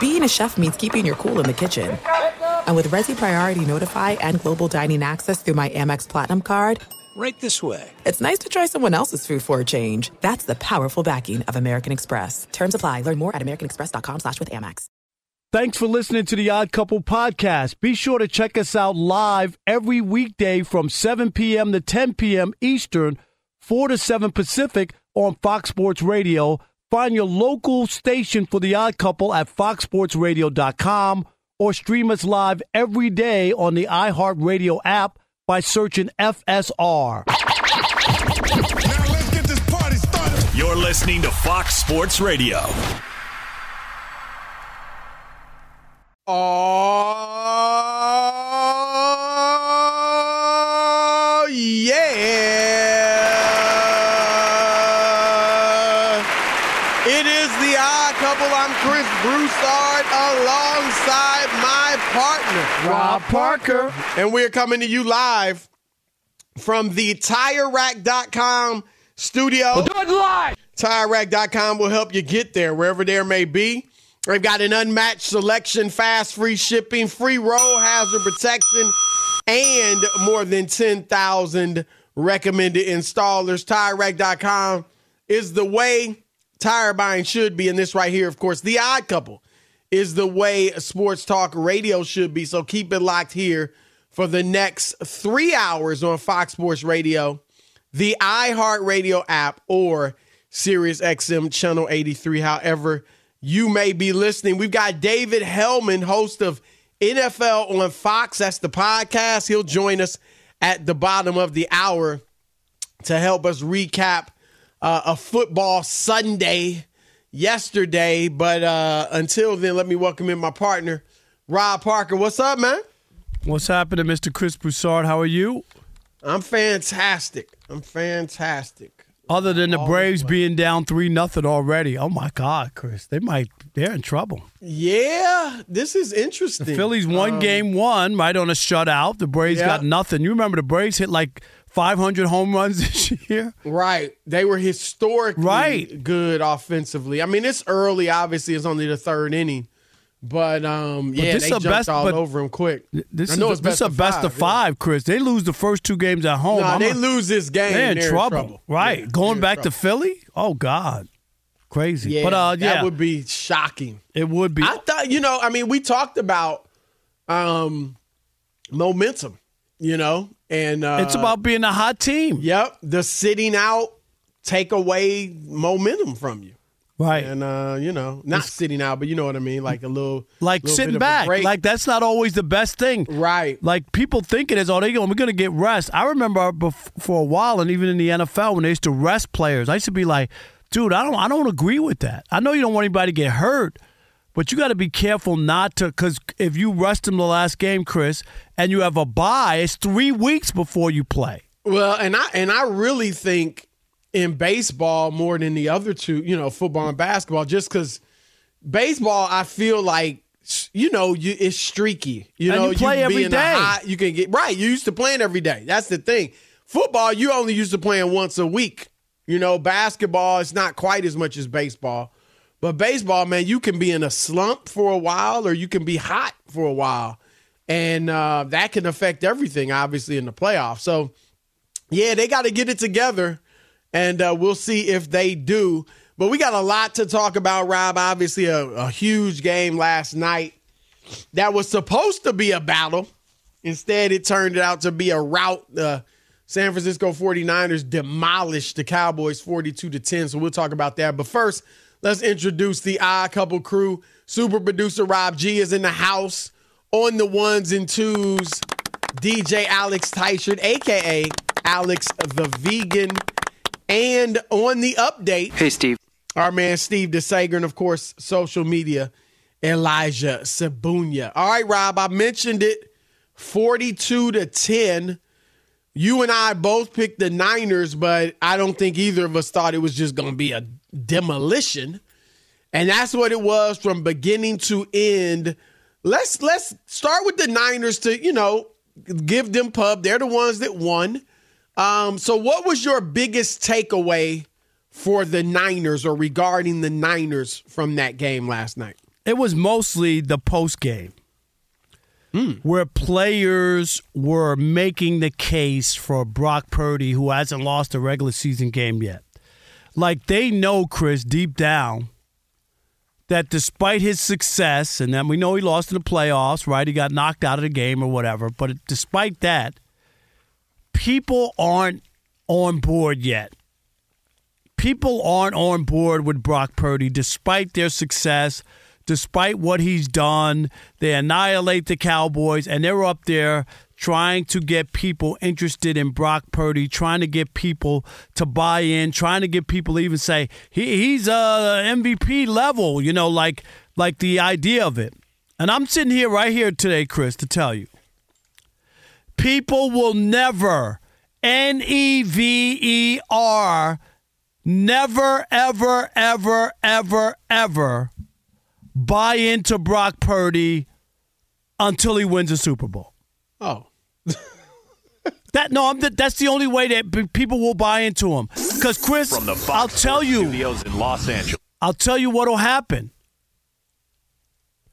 Being a chef means keeping your cool in the kitchen. And with Resi Priority Notify and Global Dining Access through my Amex Platinum card... Right this way. It's nice to try someone else's food for a change. That's the powerful backing of American Express. Terms apply. Learn more at americanexpress.com/withAmex. Thanks for listening to the Odd Couple podcast. Be sure to check us out live every weekday from 7 p.m. to 10 p.m. Eastern, 4 to 7 Pacific on Fox Sports Radio. Find your local station for The Odd Couple at foxsportsradio.com or stream us live every day on the iHeartRadio app by searching FSR. Now let's get this party started. You're listening to Fox Sports Radio. Oh, yeah. I'm Chris Broussard alongside my partner, Rob Parker. And we're coming to you live from the TireRack.com studio. We'll do it live. TireRack.com will help you get there, wherever there may be. They've got an unmatched selection, fast, free shipping, free road hazard protection, and more than 10,000 recommended installers. TireRack.com is the way tire buying should be, and this right here, of course, The Odd Couple is the way sports talk radio should be. So keep it locked here for the next 3 hours on Fox Sports Radio, the iHeartRadio app, or Sirius XM Channel 83, however you may be listening. We've got David Helman, host of NFL on Fox. That's the podcast. He'll join us at the bottom of the hour to help us recap a football Sunday yesterday, but until then, let me welcome in my partner, Rob Parker. What's up, man? What's happening, Mr. Chris Broussard? How are you? I'm fantastic. Other than the Braves being down 3-0 already. Oh, my God, Chris. They're in trouble. Yeah, this is interesting. The Phillies won game one, right on a shutout. The Braves got nothing. You remember the Braves hit like 500 home runs this year. Right. They were historically good offensively. I mean, it's early. Obviously, it's only the third inning. But yeah, they jumped all over them quick. This is a best of five, Chris. They lose the first two games at home. They lose this game. They're in trouble. Right. Yeah, going back to Philly? Oh, God. Crazy. Yeah, but, that would be shocking. It would be. I thought, we talked about momentum, And it's about being a hot team. Yep. The sitting out take away momentum from you. Right. And, not sitting out, but you know what I mean? Like a little. Like little sitting back. Like that's not always the best thing. Right. Like people think it is, we're going to get rest. I remember for a while, and even in the NFL, when they used to rest players, I used to be like, dude, I don't agree with that. I know you don't want anybody to get hurt. But you got to be careful not to, because if you rest them the last game, Chris, and you have a bye, it's 3 weeks before you play. Well, and I really think in baseball more than the other two, football and basketball, just because baseball, I feel like, it's streaky. You play every day. You can get right. You used to playing every day. That's the thing. Football, you only used to playing once a week. Basketball, it's not quite as much as baseball. But baseball, man, you can be in a slump for a while or you can be hot for a while. And that can affect everything, obviously, in the playoffs. So, yeah, they got to get it together, and we'll see if they do. But we got a lot to talk about, Rob. Obviously, a huge game last night that was supposed to be a battle. Instead, it turned out to be a rout. The San Francisco 49ers demolished the Cowboys 42-10, so we'll talk about that. But first, let's introduce the Odd Couple crew. Super producer Rob G is in the house on the ones and twos. DJ Alex Teichert, a.k.a. Alex the Vegan. And on the update, hey, Steve. Our man Steve DeSager, and, of course, social media, Elijah Sabunia. All right, Rob, I mentioned it, 42-10. You and I both picked the Niners, but I don't think either of us thought it was just going to be a demolition. And that's what it was from beginning to end. Let's start with the Niners to, you know, give them pub. They're the ones that won. So what was your biggest takeaway for the Niners or regarding the Niners from that game last night? It was mostly the post-game where players were making the case for Brock Purdy, who hasn't lost a regular season game yet. Like, they know, Chris, deep down, that despite his success, and then we know he lost in the playoffs, right? He got knocked out of the game or whatever. But despite that, people aren't on board yet. People aren't on board with Brock Purdy despite their success, despite what he's done. They annihilate the Cowboys, and they're up there trying to get people interested in Brock Purdy, trying to get people to buy in, trying to get people to even say, he's MVP level, you know, like the idea of it. And I'm sitting here right here today, Chris, to tell you, people will never, N-E-V-E-R, never, ever, ever, ever, ever buy into Brock Purdy until he wins a Super Bowl. Oh. That's the only way that people will buy into him. Because, Chris, from the Fox Studios in Los Angeles. I'll tell you what will happen.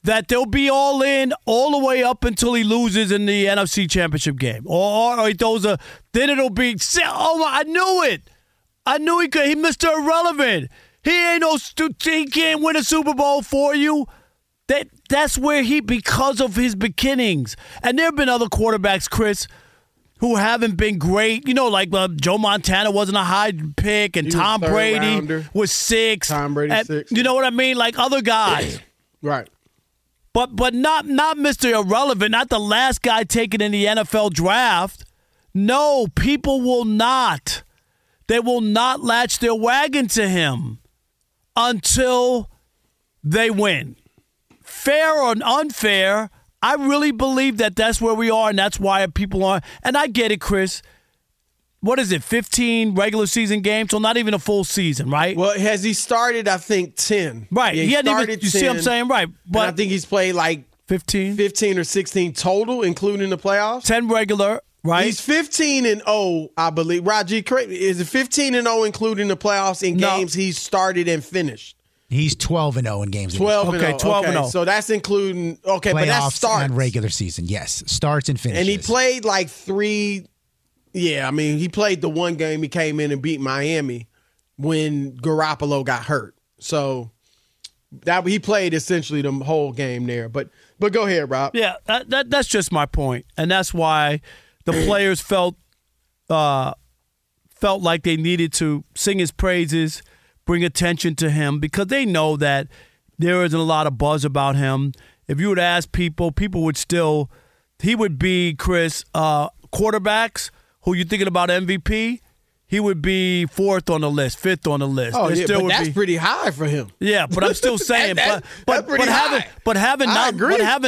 That they'll be all in all the way up until he loses in the NFC Championship game. Or he throws a – then it'll be – oh, my, I knew it. I knew he could – he Mr. Irrelevant. He ain't no – he can't win a Super Bowl for you. That's where he – because of his beginnings. And there have been other quarterbacks, Chris, who haven't been great. You know, like Joe Montana wasn't a high pick, and Tom Brady was six. Tom Brady six. You know what I mean? Like other guys. Right. But not Mr. Irrelevant, not the last guy taken in the NFL draft. No, people will not. They will not latch their wagon to him until they win. Fair or unfair, I really believe that that's where we are, and that's why people aren't. And I get it, Chris. What is it, 15 regular season games? So not even a full season, right? Well, has he started, I think, 10. Right. Yeah, he hadn't even, you 10, see what I'm saying? Right. But I think he's played like 15 or 16 total, including the playoffs. 10 regular, right? He's 15-0, I believe. Raji, is it 15-0 including the playoffs in games he's started and finished? He's 12-0 in games. 12-0. So that's including, okay, playoffs, but that's starts. And regular season, yes. Starts and finishes. And he played like three. Yeah, I mean, he played the one game he came in and beat Miami when Garoppolo got hurt. So that he played essentially the whole game there. But go ahead, Rob. Yeah, that's just my point. And that's why the players felt like they needed to sing his praises, bring attention to him, because they know that there isn't a lot of buzz about him. If you would ask people, people would still – he would be, Chris, quarterbacks – who you thinking about MVP, he would be fourth on the list, fifth on the list. Oh, yeah, but that's pretty high for him. Yeah, but I'm still saying, having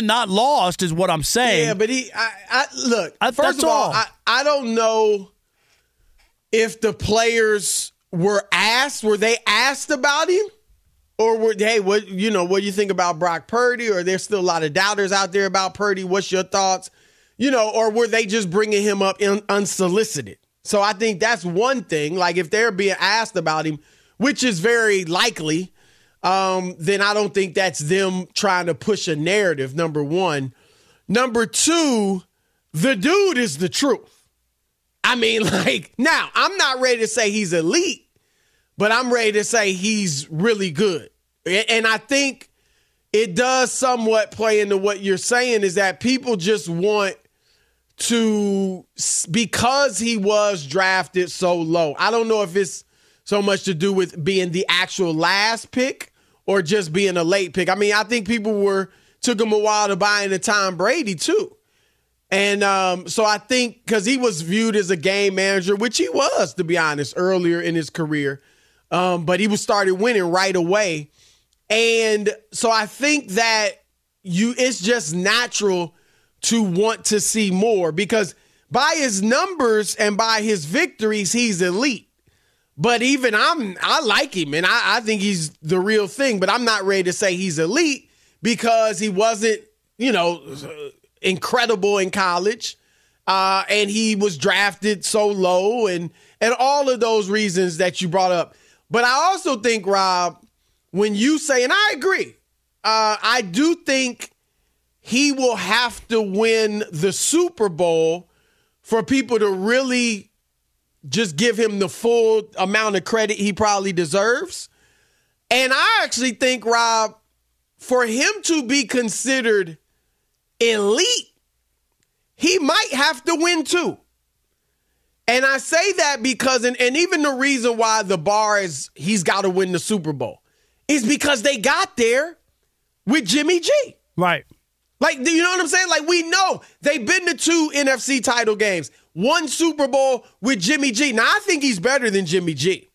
not lost is what I'm saying. Yeah, but I don't know if the players were they asked about him, or what do you think about Brock Purdy? Or there's still a lot of doubters out there about Purdy. What's your thoughts? You know, or were they just bringing him up unsolicited? So I think that's one thing. Like, if they're being asked about him, which is very likely, then I don't think that's them trying to push a narrative, number one. Number two, the dude is the truth. I mean, like, now, I'm not ready to say he's elite, but I'm ready to say he's really good. And I think it does somewhat play into what you're saying, is that people just want to, because he was drafted so low. I don't know if it's so much to do with being the actual last pick or just being a late pick. I mean, I think people took him a while to buy into Tom Brady too. And so I think because he was viewed as a game manager, which he was, to be honest, earlier in his career, but he was started winning right away. And so I think that it's just natural to want to see more, because by his numbers and by his victories, he's elite. But even I like him, and I think he's the real thing, but I'm not ready to say he's elite because he wasn't, incredible in college. And he was drafted so low and all of those reasons that you brought up. But I also think, Rob, when you say, and I agree, I do think he will have to win the Super Bowl for people to really just give him the full amount of credit he probably deserves. And I actually think, Rob, for him to be considered elite, he might have to win too. And I say that because, and even the reason why the bar is he's got to win the Super Bowl, is because they got there with Jimmy G. Right. Like, you know what I'm saying? Like, we know they've been to two NFC title games, one Super Bowl with Jimmy G. Now, I think he's better than Jimmy G.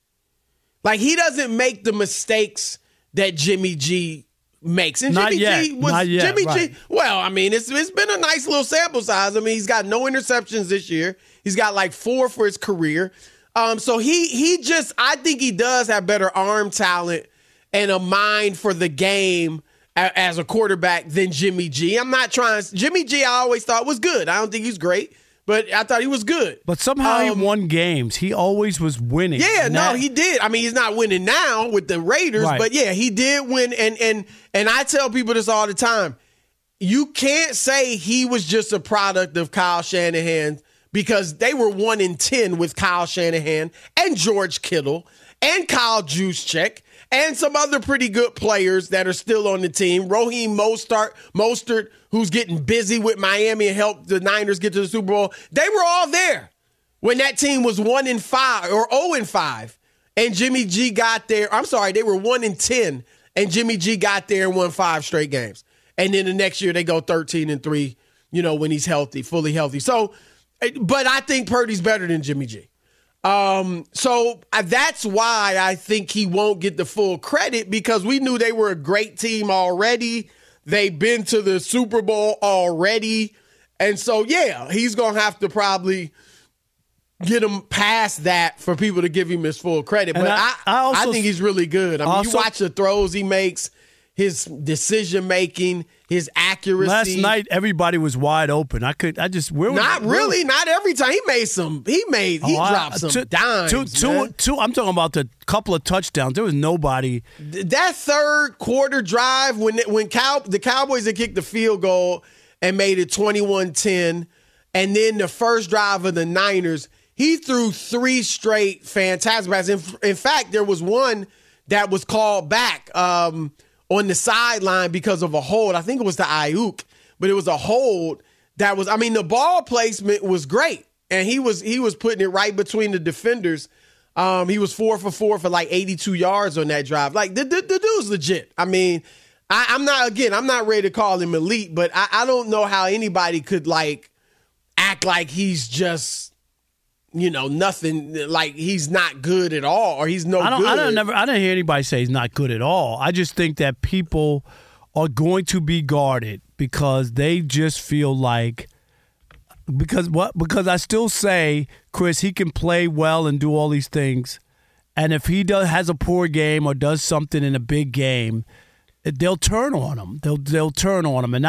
Like, he doesn't make the mistakes that Jimmy G makes. And Jimmy G, well, I mean, it's been a nice little sample size. I mean, he's got no interceptions this year. He's got like 4 for his career. So I think he does have better arm talent and a mind for the game as a quarterback than Jimmy G. Jimmy G, I always thought was good. I don't think he's great, but I thought he was good. But somehow he won games. He always was winning. Yeah, he did. I mean, he's not winning now with the Raiders, right, but yeah, he did win. And I tell people this all the time. You can't say he was just a product of Kyle Shanahan, because they were 1-10 with Kyle Shanahan and George Kittle and Kyle Juszczyk and some other pretty good players that are still on the team. Raheem Mostert, who's getting busy with Miami and helped the Niners get to the Super Bowl. They were all there when that team was 1-5 or 0-5, and Jimmy G got there. I'm sorry, they were 1-10, and Jimmy G got there and won 5 straight games. And then the next year they go 13-3, when he's healthy, fully healthy. So, but I think Purdy's better than Jimmy G. So that's why I think he won't get the full credit, because we knew they were a great team already. They've been to the Super Bowl already. And so, yeah, he's going to have to probably get him past that for people to give him his full credit. But I think he's really good. I mean, you watch the throws he makes, his decision-making, his accuracy. Last night, everybody was wide open. Not every time. He dropped some dimes. Two. I'm talking about the couple of touchdowns. There was nobody. That third quarter drive when the Cowboys had kicked the field goal and made it 21-10, and then the first drive of the Niners, he threw 3 straight fantastic passes. In fact, there was one that was called back on the sideline because of a hold. I think it was to Ayuk, but it was a hold that was, I mean, the ball placement was great, and he was putting it right between the defenders. He was 4 for 4 for like 82 yards on that drive. Like, the dude's legit. I mean, I'm not ready to call him elite, but I don't know how anybody could like act like he's just, nothing, like he's not good at all, or he's no good. I didn't hear anybody say he's not good at all. I just think that people are going to be guarded because they just feel like, because I still say, Chris, he can play well and do all these things, and if he has a poor game or does something in a big game, they'll turn on him. They'll turn on him, and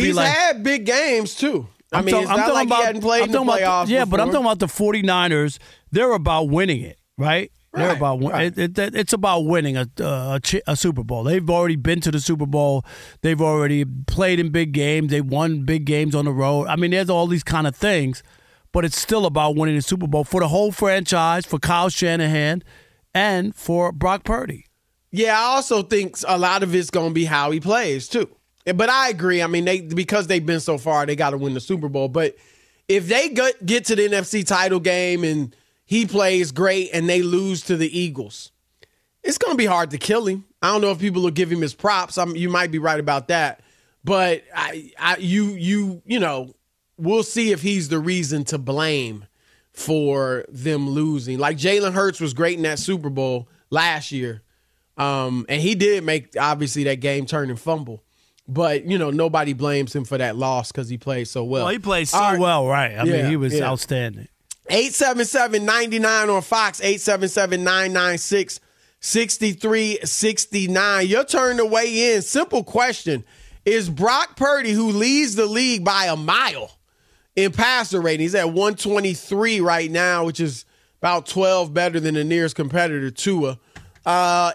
he's like, had big games too. But I'm talking about the 49ers. They're about winning it, right? They're about winning. It's about winning a Super Bowl. They've already been to the Super Bowl. They've already played in big games. They won big games on the road. I mean, there's all these kind of things, but it's still about winning the Super Bowl for the whole franchise, for Kyle Shanahan. and for Brock Purdy. Yeah, I also think a lot of it's going to be how he plays, too. But I agree. I mean, because they've been so far, they got to win the Super Bowl. But if they get to the NFC title game and he plays great and they lose to the Eagles, it's going to be hard to kill him. I don't know if people will give him his props. You might be right about that. But you know, we'll see if he's the reason to blame for them losing. Like Jalen Hurts was great in that Super Bowl last year. And he did make, obviously, that game turning fumble. But, you know, nobody blames him for that loss because he played so well. Well, he played so well, right. I mean, he was outstanding. 877-99 on Fox, 877-996-6369. Your turn to weigh in. Simple question. Is Brock Purdy, who leads the league by a mile in passer rating, he's at 123 right now, which is about 12 better than the nearest competitor, Tua.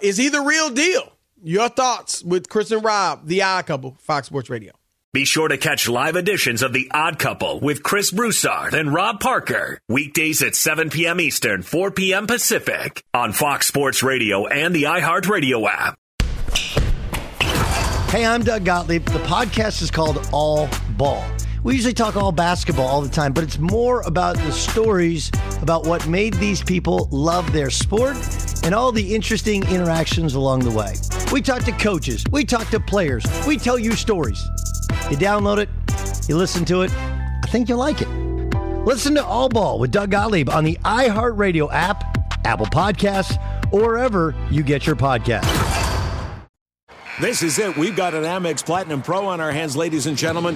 Is he the real deal? Your thoughts with Chris and Rob, The Odd Couple, Fox Sports Radio. Be sure to catch live editions of The Odd Couple with Chris Broussard and Rob Parker. Weekdays at 7 p.m. Eastern, 4 p.m. Pacific on Fox Sports Radio and the iHeartRadio app. Hey, I'm Doug Gottlieb. The podcast is called All Ball. We usually talk all basketball all the time, but it's more about the stories about what made these people love their sport and all the interesting interactions along the way. We talk to coaches. We talk to players. We tell you stories. You download it. You listen to it. I think you'll like it. Listen to All Ball with Doug Gottlieb on the iHeartRadio app, Apple Podcasts, or wherever you get your podcasts. This is it. We've got an Amex Platinum Pro on our hands, ladies and gentlemen.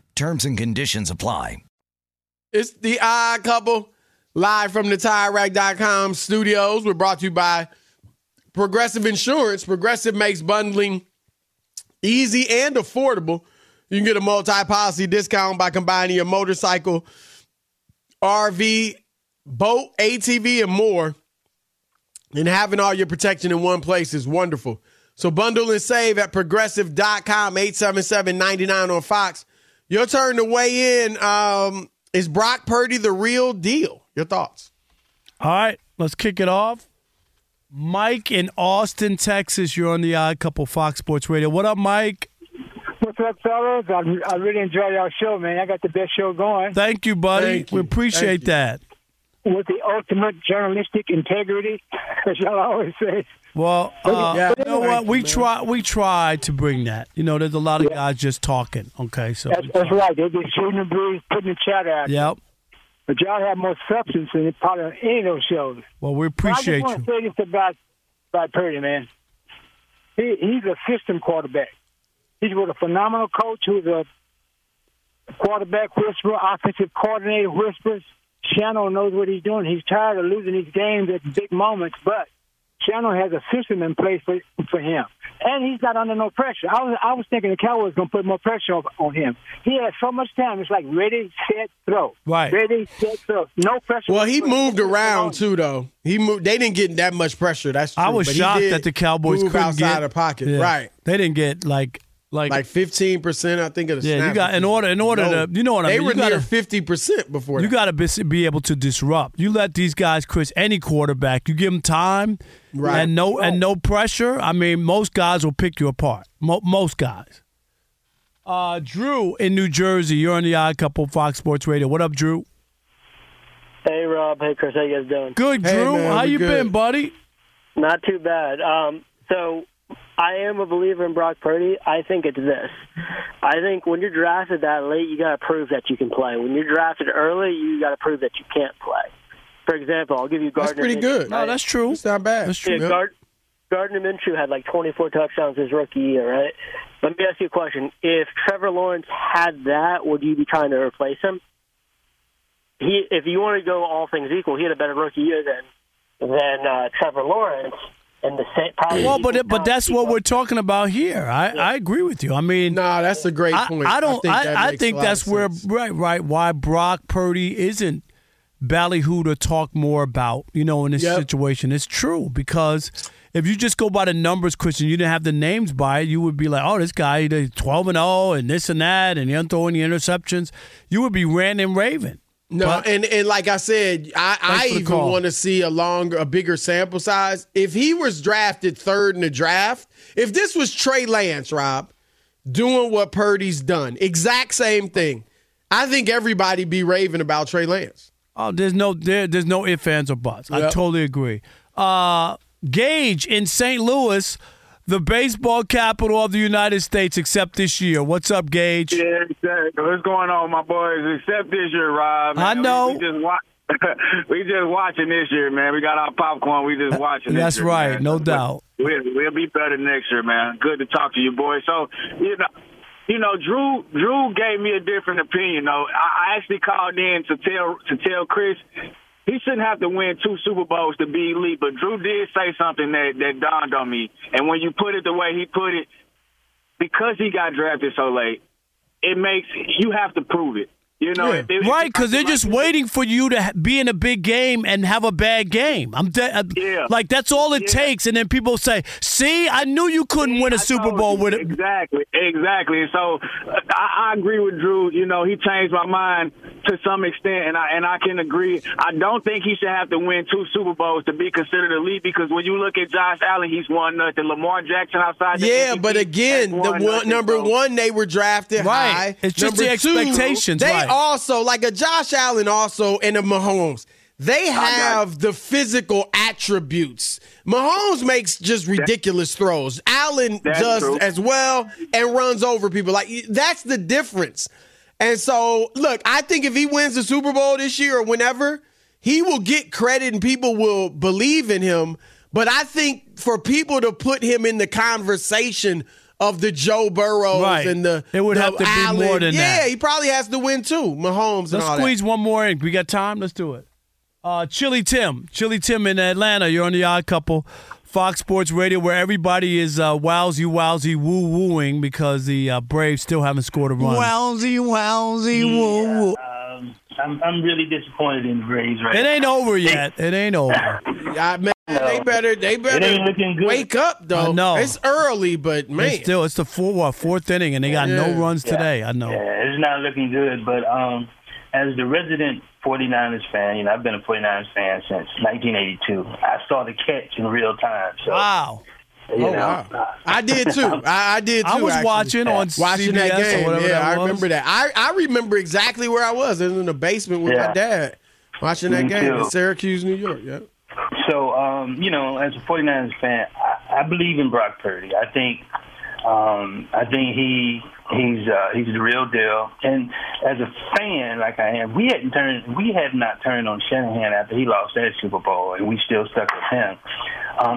Terms and conditions apply. It's The Odd Couple, live from the TireRack.com studios. We're brought to you by Progressive Insurance. Progressive makes bundling easy and affordable. You can get a multi-policy discount by combining your motorcycle, RV, boat, ATV, and more. And having all your protection in one place is wonderful. So bundle and save at Progressive.com, 877-99 on Fox. Your turn to weigh in. Is Brock Purdy the real deal? Your thoughts. All right, let's kick it off. Mike in Austin, Texas. You're on The Odd Couple, Fox Sports Radio. What up, Mike? What's up, fellas? I really enjoy y'all show, man. I got the best show going. Thank you, buddy. Thank you. We appreciate that. With the ultimate journalistic integrity, as y'all always say. Well, you know what? We try to bring that. You know, there's a lot of guys just talking. Okay, so that's right. They're just shooting the breeze, putting the chat out. Yep. But y'all have more substance than it probably on any of those shows. Well, we appreciate you. I just want to say this about Purdy, man. He's a system quarterback. He's with a phenomenal coach who's a quarterback whisperer, offensive coordinator whispers. Shanahan knows what he's doing. He's tired of losing these games at big moments, but Shanahan has a system in place for him. And he's not under no pressure. I was thinking the Cowboys going to put more pressure on him. He has so much time. It's like ready, set, throw. Right. Ready, set, throw. No pressure. Well, he moved around, too, though. He moved. They didn't get that much pressure. That's true. I was shocked that the Cowboys couldn't get outside of the pocket. Yeah. Right. They didn't get, like, Like 15%, I think, of the snaps. Yeah, you got in order to you know what I mean. They were near 50% before that. You got to be able to disrupt. You let these guys, Chris, any quarterback, you give them time, right, and no pressure. I mean, most guys will pick you apart. Most guys. Drew in New Jersey, you're on the Odd Couple, Fox Sports Radio. What up, Drew? Hey, Rob. Hey, Chris. How you guys doing? Good, hey, Drew. Man, how you been, buddy? Not too bad. I am a believer in Brock Purdy. I think it's this. I think when you're drafted that late, you got to prove that you can play. When you're drafted early, you got to prove that you can't play. For example, I'll give you Gardner. That's pretty good. No, that's true. It's not bad. That's true. Yeah, Gardner Minshew had like 24 touchdowns his rookie year, right? Let me ask you a question. If Trevor Lawrence had that, would you be trying to replace him? If you want to go all things equal, he had a better rookie year than Trevor Lawrence. And the same, well, but that's what we're talking about here. I agree with you. I mean, that's a great point. I think that's why Brock Purdy isn't ballyhooed to talk more about, in this situation. It's true, because if you just go by the numbers, Christian, you didn't have the names by it, you would be like, oh, this guy, he's 12-0 and this and that, and he doesn't throw any interceptions. You would be random raving. No, but, and like I said, I even want to see a bigger sample size. If he was drafted third in the draft, if this was Trey Lance, Rob, doing what Purdy's done, exact same thing, I think everybody be raving about Trey Lance. Oh, there's no ifs, ands, or buts. Yep. I totally agree. Gage in St. Louis, the baseball capital of the United States, except this year. What's up, Gage? Yeah, what's going on, my boys? Except this year, Rob. Man, I know. We just watching this year, man. We got our popcorn. We just watching this year. That's right, man. No doubt. We'll be better next year, man. Good to talk to you, boys. So, Drew gave me a different opinion, though. I actually called in to tell Chris he shouldn't have to win 2 Super Bowls to be elite, but Drew did say something that dawned on me. And when you put it the way he put it, because he got drafted so late, it makes you have to prove it. Because they're just waiting for you to be in a big game and have a bad game. That's all it takes. And then people say, "See, I knew you couldn't win a Super Bowl with it." Exactly. So I agree with Drew. He changed my mind to some extent, and I can agree. I don't think he should have to win 2 Super Bowls to be considered elite, because when you look at Josh Allen, he's won nothing. Lamar Jackson outside. Yeah, MVP, but again, number one, they were drafted high. It's just the expectations. They also, like a Josh Allen and a Mahomes, they have the physical attributes. Mahomes makes just ridiculous throws. Allen does as well and runs over people. Like, that's the difference. And so, look, I think if he wins the Super Bowl this year or whenever, he will get credit and people will believe in him. But I think for people to put him in the conversation of the Joe Burrows and the Allen. It would have to be more than that. Yeah, he probably has to win too. Mahomes and all that. Let's squeeze one more in. We got time? Let's do it. Chili Tim in Atlanta. You're on the Odd Couple, Fox Sports Radio, where everybody is wowsy, woo-wooing because the Braves still haven't scored a run. Wowsy, woo-woo. I'm really disappointed in the Braves right now. It ain't over yet. It ain't over. They better. It ain't looking good. Wake up, though. No, it's early, but man, it's the fourth inning, and they got no runs today. I know. Yeah, it's not looking good. But as the resident 49ers fan, I've been a 49ers fan since 1982. I saw the catch in real time. So. Wow. Wow. I did too. I was actually watching CBS that game. I remember that. I remember exactly where I was. I was in the basement with my dad watching that game in Syracuse, New York. Yeah. So, as a 49ers fan, I believe in Brock Purdy. I think he's the real deal. And as a fan, like I am, we had not turned on Shanahan after he lost that Super Bowl, and we still stuck with him.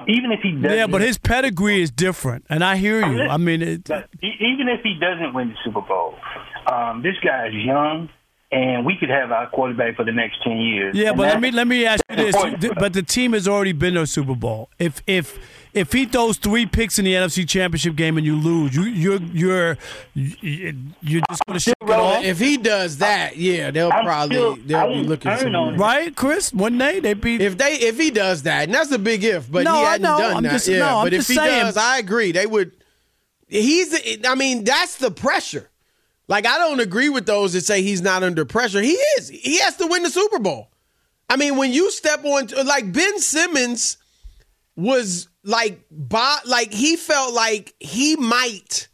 Even if he doesn't, but his pedigree is different, and I hear you. I mean, even if he doesn't win the Super Bowl, this guy is young. And we could have our quarterback for the next 10 years. Yeah, but let me ask you this. But the team has already been to a Super Bowl. If he throws 3 picks in the NFC Championship game and you lose, you're just going to shake it off. If he does that, they'll be looking at him. Right, Chris? Wouldn't they be? If he does that, and that's a big if, but he hadn't done that. But if he does, I agree. They would. that's the pressure. Like, I don't agree with those that say he's not under pressure. He is. He has to win the Super Bowl. I mean, when you step on, like, Ben Simmons was like he felt like he might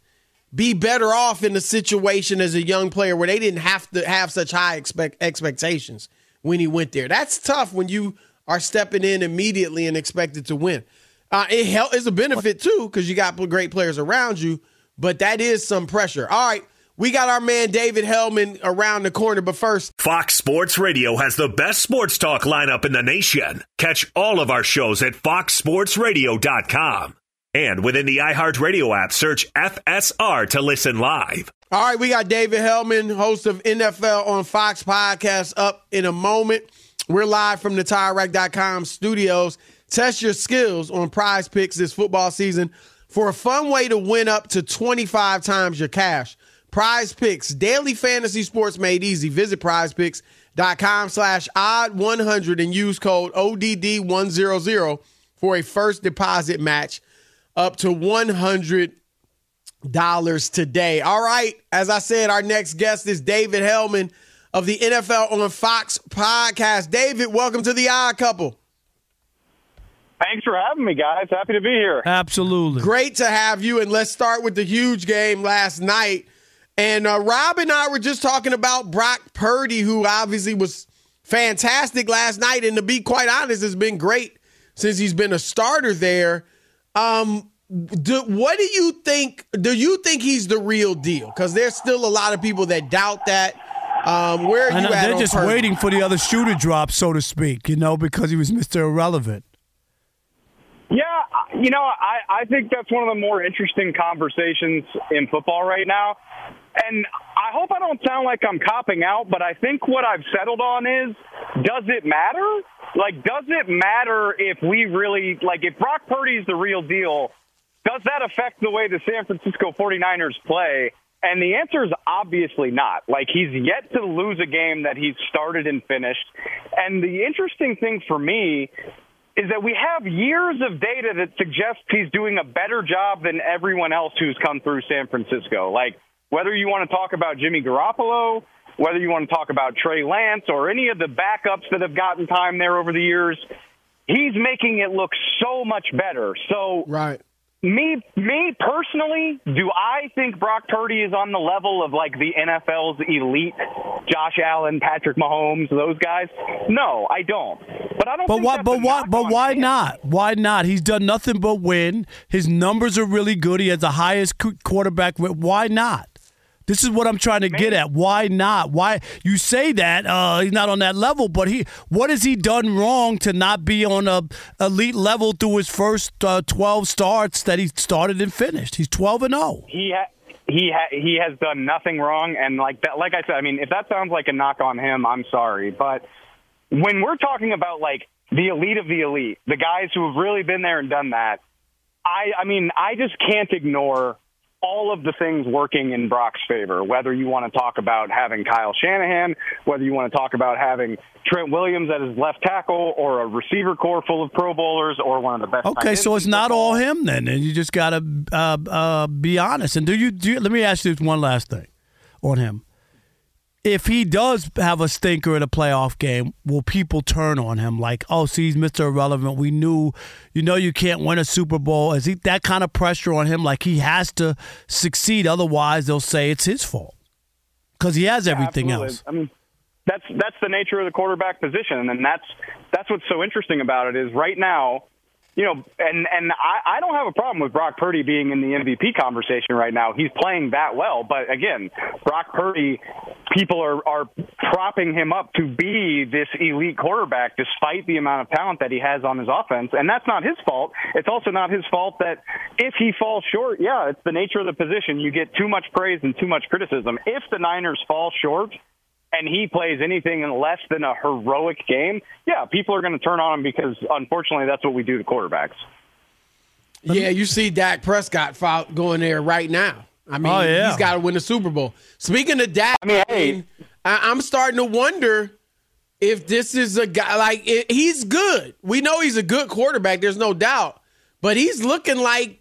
be better off in the situation as a young player where they didn't have to have such high expectations when he went there. That's tough when you are stepping in immediately and expected to win. It's a benefit, too, because you got great players around you, but that is some pressure. All right. We got our man David Helman around the corner, but first... Fox Sports Radio has the best sports talk lineup in the nation. Catch all of our shows at foxsportsradio.com. And within the iHeartRadio app, search FSR to listen live. All right, we got David Helman, host of NFL on Fox podcast, up in a moment. We're live from the TireRack.com studios. Test your skills on Prize Picks this football season for a fun way to win up to 25 times your cash. Prize Picks, daily fantasy sports made easy. Visit prizepicks.com/odd100 and use code ODD100 for a first deposit match up to $100 today. All right. As I said, our next guest is David Helman of the NFL on Fox podcast. David, welcome to the Odd Couple. Thanks for having me, guys. Happy to be here. Absolutely. Great to have you. And let's start with the huge game last night. And Rob and I were just talking about Brock Purdy, who obviously was fantastic last night. And to be quite honest, it's been great since he's been a starter there. What do you think? Do you think he's the real deal? Because there's still a lot of people that doubt that. Where are you at? They're just waiting for the other shoe to drop, so to speak, because he was Mr. Irrelevant. Yeah, I think that's one of the more interesting conversations in football right now. And I hope I don't sound like I'm copping out, but I think what I've settled on is, does it matter? Like, does it matter if we really, if Brock Purdy is the real deal, does that affect the way the San Francisco 49ers play? And the answer is obviously not. Like, he's yet to lose a game that he's started and finished. And the interesting thing for me is that we have years of data that suggests he's doing a better job than everyone else who's come through San Francisco. Like, whether you want to talk about Jimmy Garoppolo, whether you want to talk about Trey Lance or any of the backups that have gotten time there over the years, he's making it look so much better. So right. Me personally, do I think Brock Purdy is on the level of like the NFL's elite Josh Allen, Patrick Mahomes, those guys? No, I don't. But why not? Why not? He's done nothing but win. His numbers are really good. He has the highest quarterback. Why not? This is what I'm trying to get at. Why not? Why you say that he's not on that level? But what has he done wrong to not be on a elite level through his first 12 starts that he started and finished? He's 12-0. He has done nothing wrong, and like I said, if that sounds like a knock on him, I'm sorry. But when we're talking about like the elite of the elite, the guys who have really been there and done that, I just can't ignore all of the things working in Brock's favor, whether you want to talk about having Kyle Shanahan, whether you want to talk about having Trent Williams at his left tackle or a receiver core full of Pro Bowlers or one of the best. Okay, so it's not all him then, and you just got to be honest. And let me ask you one last thing on him. If he does have a stinker in a playoff game, will people turn on him like, oh, see, he's Mr. Irrelevant. We knew, you can't win a Super Bowl. Is he that kind of pressure on him? Like he has to succeed. Otherwise, they'll say it's his fault because he has everything else. That's the nature of the quarterback position. And that's what's so interesting about it is right now, I don't have a problem with Brock Purdy being in the MVP conversation right now. He's playing that well. But, again, Brock Purdy, people are propping him up to be this elite quarterback despite the amount of talent that he has on his offense. And that's not his fault. It's also not his fault that if he falls short, it's the nature of the position. You get too much praise and too much criticism. If the Niners fall short and he plays anything in less than a heroic game, people are going to turn on him because, unfortunately, that's what we do to quarterbacks. Yeah, you see Dak Prescott going there right now. He's got to win the Super Bowl. Speaking of Dak, I'm starting to wonder if this is a guy, he's good. We know he's a good quarterback, there's no doubt. But he's looking like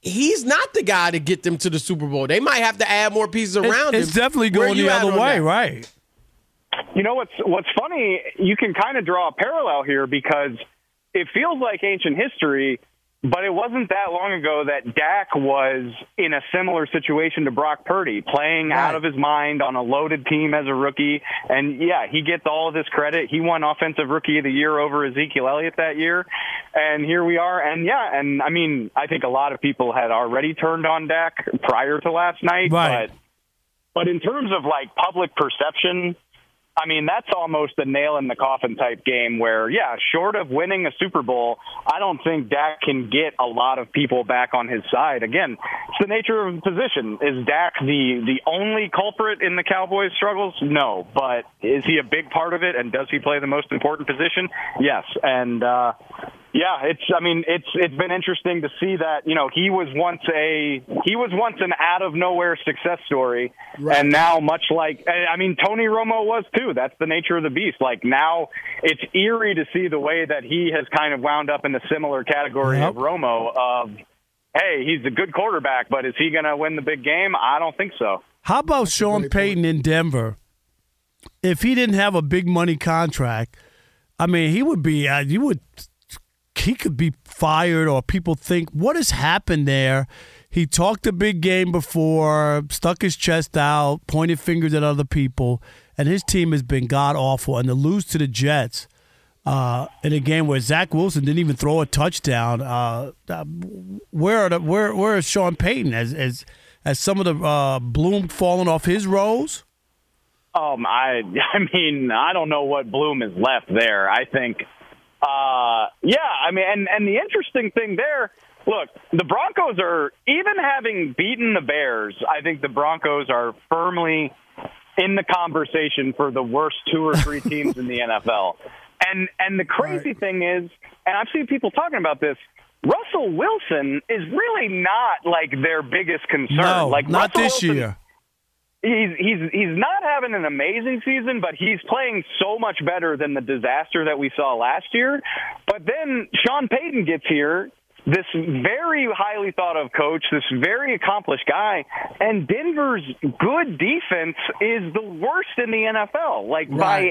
he's not the guy to get them to the Super Bowl. They might have to add more pieces around him. It's definitely going the other way, right? You know what's funny? You can kind of draw a parallel here because it feels like ancient history, but it wasn't that long ago that Dak was in a similar situation to Brock Purdy, playing out of his mind on a loaded team as a rookie. And, yeah, he gets all of this credit. He won Offensive Rookie of the Year over Ezekiel Elliott that year. And here we are. And, yeah, and, I mean, I think a lot of people had already turned on Dak prior to last night. Right. But in terms of, like, public perception, I mean, that's almost a nail-in-the-coffin type game where, yeah, short of winning a Super Bowl, I don't think Dak can get a lot of people back on his side. Again, it's the nature of the position. Is Dak the only culprit in the Cowboys' struggles? No. But is he a big part of it, and does he play the most important position? Yes. And, yeah, it's been interesting to see that, you know, he was once an out of nowhere success story, right. And now much like, I mean, Tony Romo was too. That's the nature of the beast. Like, now it's eerie to see the way that he has kind of wound up in a similar category of Romo of, hey, he's a good quarterback, but is he going to win the big game? I don't think so. How about Sean Payton in Denver? If he didn't have a big money contract, I mean, he would be, he could be fired, or people think, what has happened there? He talked a big game before, stuck his chest out, pointed fingers at other people, and his team has been god-awful. And to lose to the Jets in a game where Zach Wilson didn't even throw a touchdown, where is Sean Payton? Has some of the bloom fallen off his rose? I mean, I don't know what bloom is left there. I think yeah, I mean, and the interesting thing there, look, the Broncos are, even having beaten the Bears, I think the Broncos are firmly in the conversation for the worst two or three teams in the NFL. And the crazy thing is, and I've seen people talking about this, Russell Wilson is really not, like, their biggest concern. No, like, not Russell this Wilson, year. He's not having an amazing season, but he's playing so much better than the disaster that we saw last year. But then Sean Payton gets here, this very highly thought of coach, this very accomplished guy, and Denver's good defense is the worst in the NFL. Like, by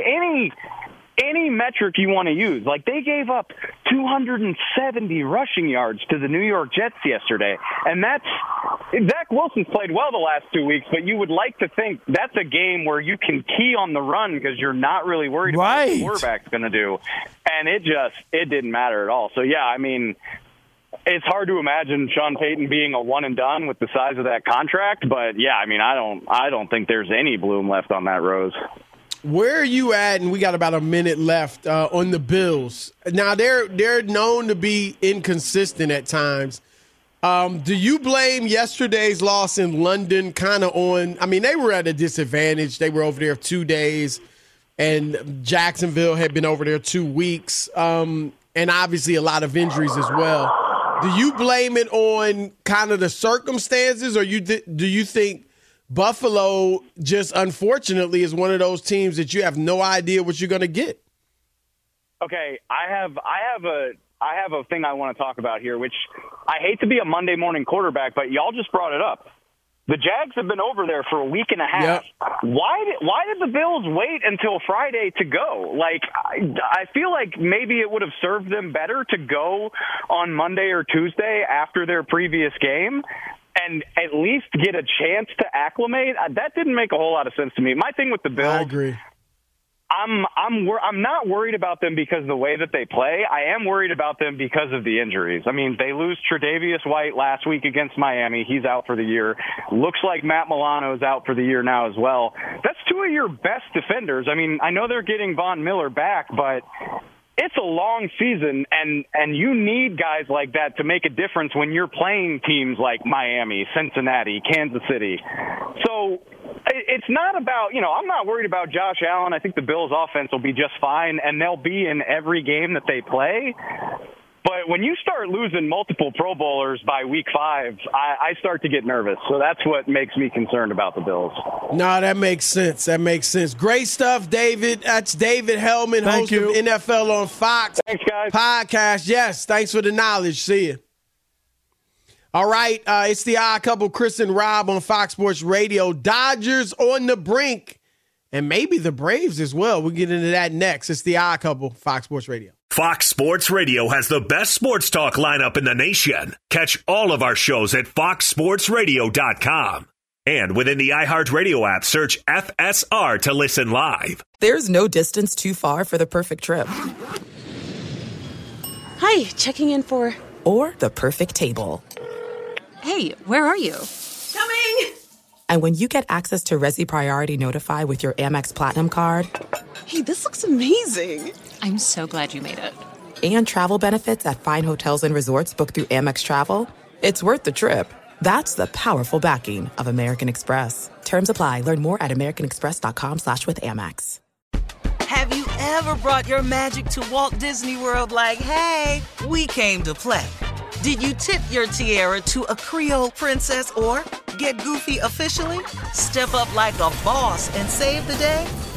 any metric you want to use. Like, they gave up 270 rushing yards to the New York Jets yesterday. And that's – Zach Wilson's played well the last 2 weeks, but you would like to think that's a game where you can key on the run because you're not really worried about what the quarterback's going to do. And it just – it didn't matter at all. So, yeah, I mean – it's hard to imagine Sean Payton being a one and done with the size of that contract. But, yeah, I mean, I don't think there's any bloom left on that rose. Where are you at? And we got about a minute left on the Bills. Now, they're known to be inconsistent at times. Do you blame yesterday's loss in London kind of on – I mean, they were at a disadvantage. They were over there 2 days, and Jacksonville had been over there 2 weeks, and obviously a lot of injuries as well. Do you blame it on kind of the circumstances, or do you think – Buffalo just unfortunately is one of those teams that you have no idea what you're going to get? Okay, I have a thing I want to talk about here, which I hate to be a Monday morning quarterback, but y'all just brought it up. The Jags have been over there for a week and a half. Yep. Why did the Bills wait until Friday to go? Like, I feel like maybe it would have served them better to go on Monday or Tuesday after their previous game and at least get a chance to acclimate. That didn't make a whole lot of sense to me. My thing with the Bills, I agree. I'm not worried about them because of the way that they play. I am worried about them because of the injuries. I mean, they lose Tre'Davious White last week against Miami. He's out for the year. Looks like Matt Milano's out for the year now as well. That's two of your best defenders. I mean, I know they're getting Von Miller back, but it's a long season, and you need guys like that to make a difference when you're playing teams like Miami, Cincinnati, Kansas City. So it's not about, you know, I'm not worried about Josh Allen. I think the Bills' offense will be just fine, and they'll be in every game that they play. But when you start losing multiple Pro Bowlers by week 5, I start to get nervous. So that's what makes me concerned about the Bills. No, that makes sense. That makes sense. Great stuff, David. That's David Helman, host of NFL on Fox. Thanks, guys. Podcast. Yes, thanks for the knowledge. See you. All right, it's the Odd Couple, Chris and Rob on Fox Sports Radio. Dodgers on the brink, and maybe the Braves as well. We'll get into that next. It's the Odd Couple, Fox Sports Radio. Fox Sports Radio has the best sports talk lineup in the nation. Catch all of our shows at foxsportsradio.com. And within the iHeartRadio app, search FSR to listen live. There's no distance too far for the perfect trip. Hi, checking in for... Or the perfect table. Hey, where are you? Coming! And when you get access to Resi Priority Notify with your Amex Platinum card... Hey, this looks amazing. I'm so glad you made it. And travel benefits at fine hotels and resorts booked through Amex Travel. It's worth the trip. That's the powerful backing of American Express. Terms apply. Learn more at americanexpress.com/withAmex. Have you ever brought your magic to Walt Disney World like, hey, we came to play? Did you tip your tiara to a Creole princess or get goofy officially? Step up like a boss and save the day?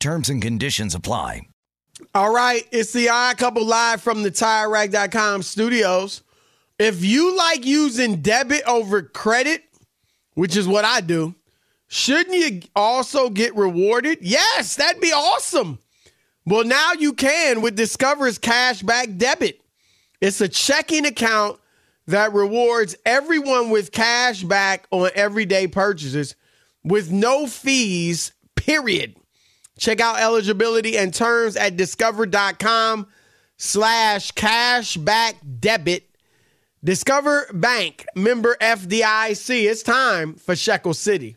Terms and conditions apply. All right, it's the Odd Couple live from the TireRack.com studios. If you like using debit over credit, which is what I do, shouldn't you also get rewarded? Yes, that'd be awesome. Well, now you can with Discover's Cashback Debit. It's a checking account that rewards everyone with cash back on everyday purchases with no fees, period. Check out eligibility and terms at discover.com/cashbackdebit. Discover Bank, member FDIC. It's time for Shekel City.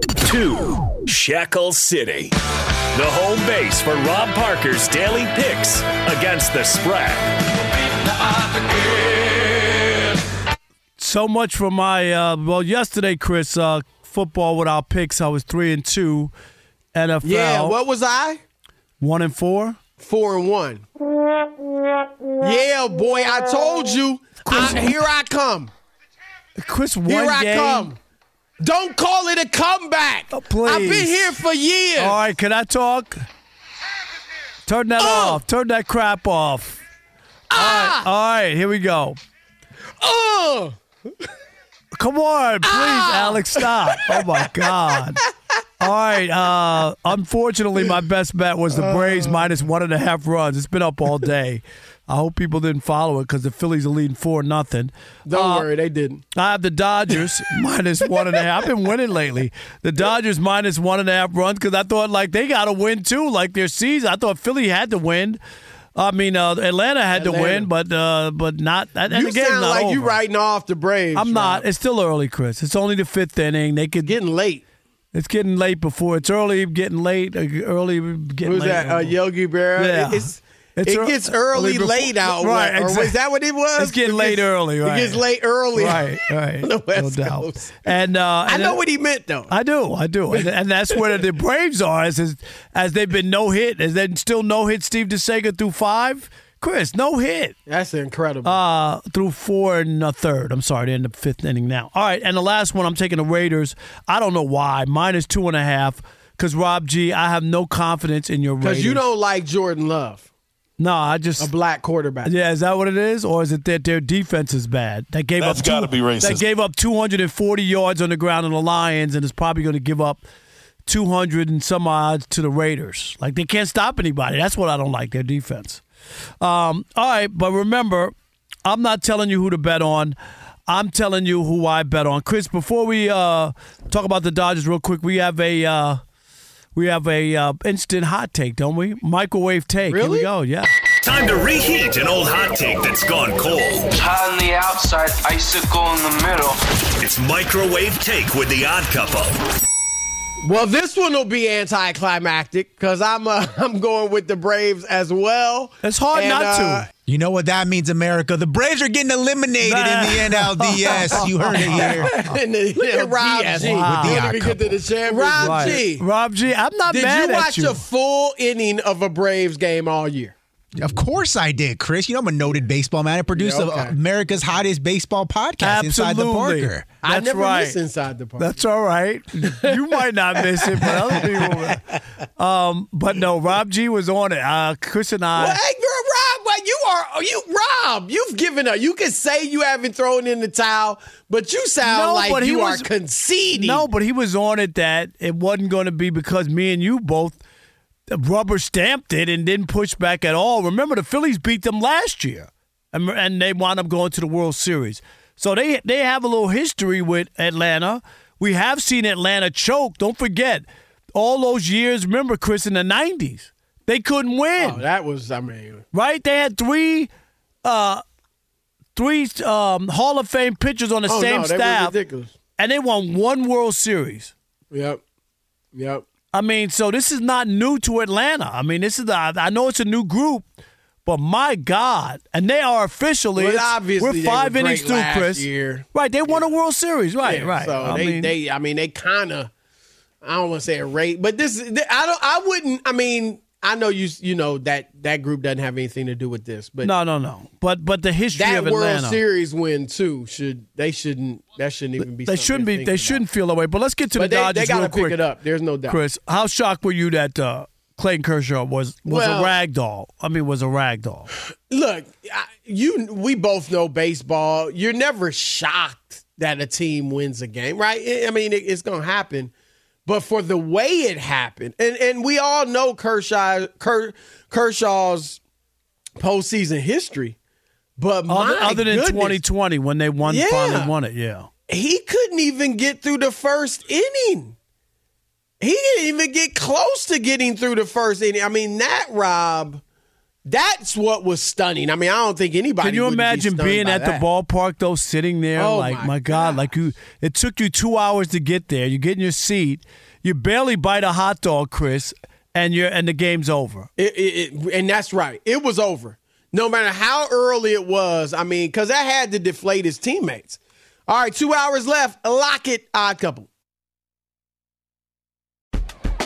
2, Shekel City. The home base for Rob Parker's daily picks against the spread. So much for my, yesterday, Chris, football with our picks. I was 3-2. NFL. Yeah, what was I? 1-4. 4-1. Yeah, boy, I told you. Chris, here I come. Chris, one here I game. Come. Don't call it a comeback. Oh, please. I've been here for years. All right, can I talk? Turn that off. Turn that crap off. All right, here we go. Come on, please, Alex, stop. Oh, my God. All right. Unfortunately, my best bet was the Braves minus 1.5 runs. It's been up all day. I hope people didn't follow it because the Phillies are leading 4-0. Don't worry, they didn't. I have the Dodgers minus 1.5. I've been winning lately. The Dodgers minus 1.5 runs because I thought, like, they got to win, too, like their season. I thought Philly had to win. I mean, Atlanta had to win, but not. And you again, sound not like over. You writing off the Braves. I'm not. It's still early, Chris. It's only the 5th inning. It's getting late before. It's early, getting late. Who's late. That? Yogi Berra. Yeah. It gets early late out. Right. Exactly. Is that what it was? It's getting late early. Right. It gets late early. Right. On the West Coast. And I know what he meant, though. I do. And that's where the Braves are, as they've been no hit. Is there still no hit? Steve DeSager through 5. Chris, no hit. That's incredible. Through 4 1/3. I'm sorry, they're in the 5th inning now. All right, and the last one, I'm taking the Raiders. I don't know why. Minus 2.5. Because, Rob G., I have no confidence in your Raiders. Because you don't like Jordan Love. No, I just... A black quarterback. Yeah, is that what it is? Or is it that their defense is bad? That's got to be racist. That gave up 240 yards on the ground to the Lions, and is probably going to give up 200 and some odds to the Raiders. Like, they can't stop anybody. That's what I don't like, their defense. All right, but remember, I'm not telling you who to bet on. I'm telling you who I bet on. Chris, before we talk about the Dodgers real quick, we have a... We have a instant hot take, don't we? Microwave take. Really? Here we go. Yeah. Time to reheat an old hot take that's gone cold. Hot on the outside, icicle in the middle. It's Microwave Take with the Odd Couple. Well, this one will be anticlimactic because I'm going with the Braves as well. It's hard not to. You know what that means, America. The Braves are getting eliminated in the NLDS. You heard it here. Look at Rob G. Wow. Get to the Rob G. I'm not mad at you. Did you watch a full inning of a Braves game all year? Of course I did, Chris. You know I'm a noted baseball man. I produced America's hottest baseball podcast, Inside the Parker. I never miss Inside the Parker. That's all right. You might not miss it, but other people will. But no, Rob G was on it. Chris and I. Well, hey, Rob, well, Rob, you've given up. You can say you haven't thrown in the towel, but you sound like you are conceding. No, but he was on it that it wasn't going to be because me and you both rubber stamped it and didn't push back at all. Remember, the Phillies beat them last year, and they wound up going to the World Series. So they have a little history with Atlanta. We have seen Atlanta choke. Don't forget, all those years, remember, Chris, in the 90s, they couldn't win. Oh, that was, I mean. Right? They had three Hall of Fame pitchers on the same staff. They were ridiculous. And they won one World Series. Yep. I mean, so this is not new to Atlanta. I mean, I know it's a new group, but my God. And they are officially, we're 5 innings through, Chris. Year. Right, they won a World Series. Right, right. So they kind of, I don't want to say a rate, but I know you know that group doesn't have anything to do with this, but no. But the history of Atlanta, that World Series win too they shouldn't feel that way. But let's get to the Dodgers real quick. They got to pick it up. There's no doubt. Chris, how shocked were you that Clayton Kershaw was a ragdoll? I mean, was a ragdoll. Look, we both know baseball. You're never shocked that a team wins a game, right? I mean, it's going to happen. But for the way it happened, and we all know Kershaw's postseason history, but other than 2020 when they finally won it. He couldn't even get through the first inning. He didn't even get close to getting through the first inning. I mean, that's what was stunning. I mean, I don't think anybody. Can you imagine being at the ballpark though, sitting there my God, like you? It took you 2 hours to get there. You get in your seat, you barely bite a hot dog, Chris, and the game's over. And that's right, it was over. No matter how early it was, I mean, because that had to deflate his teammates. All right, 2 hours left. Lock it, Odd Couple.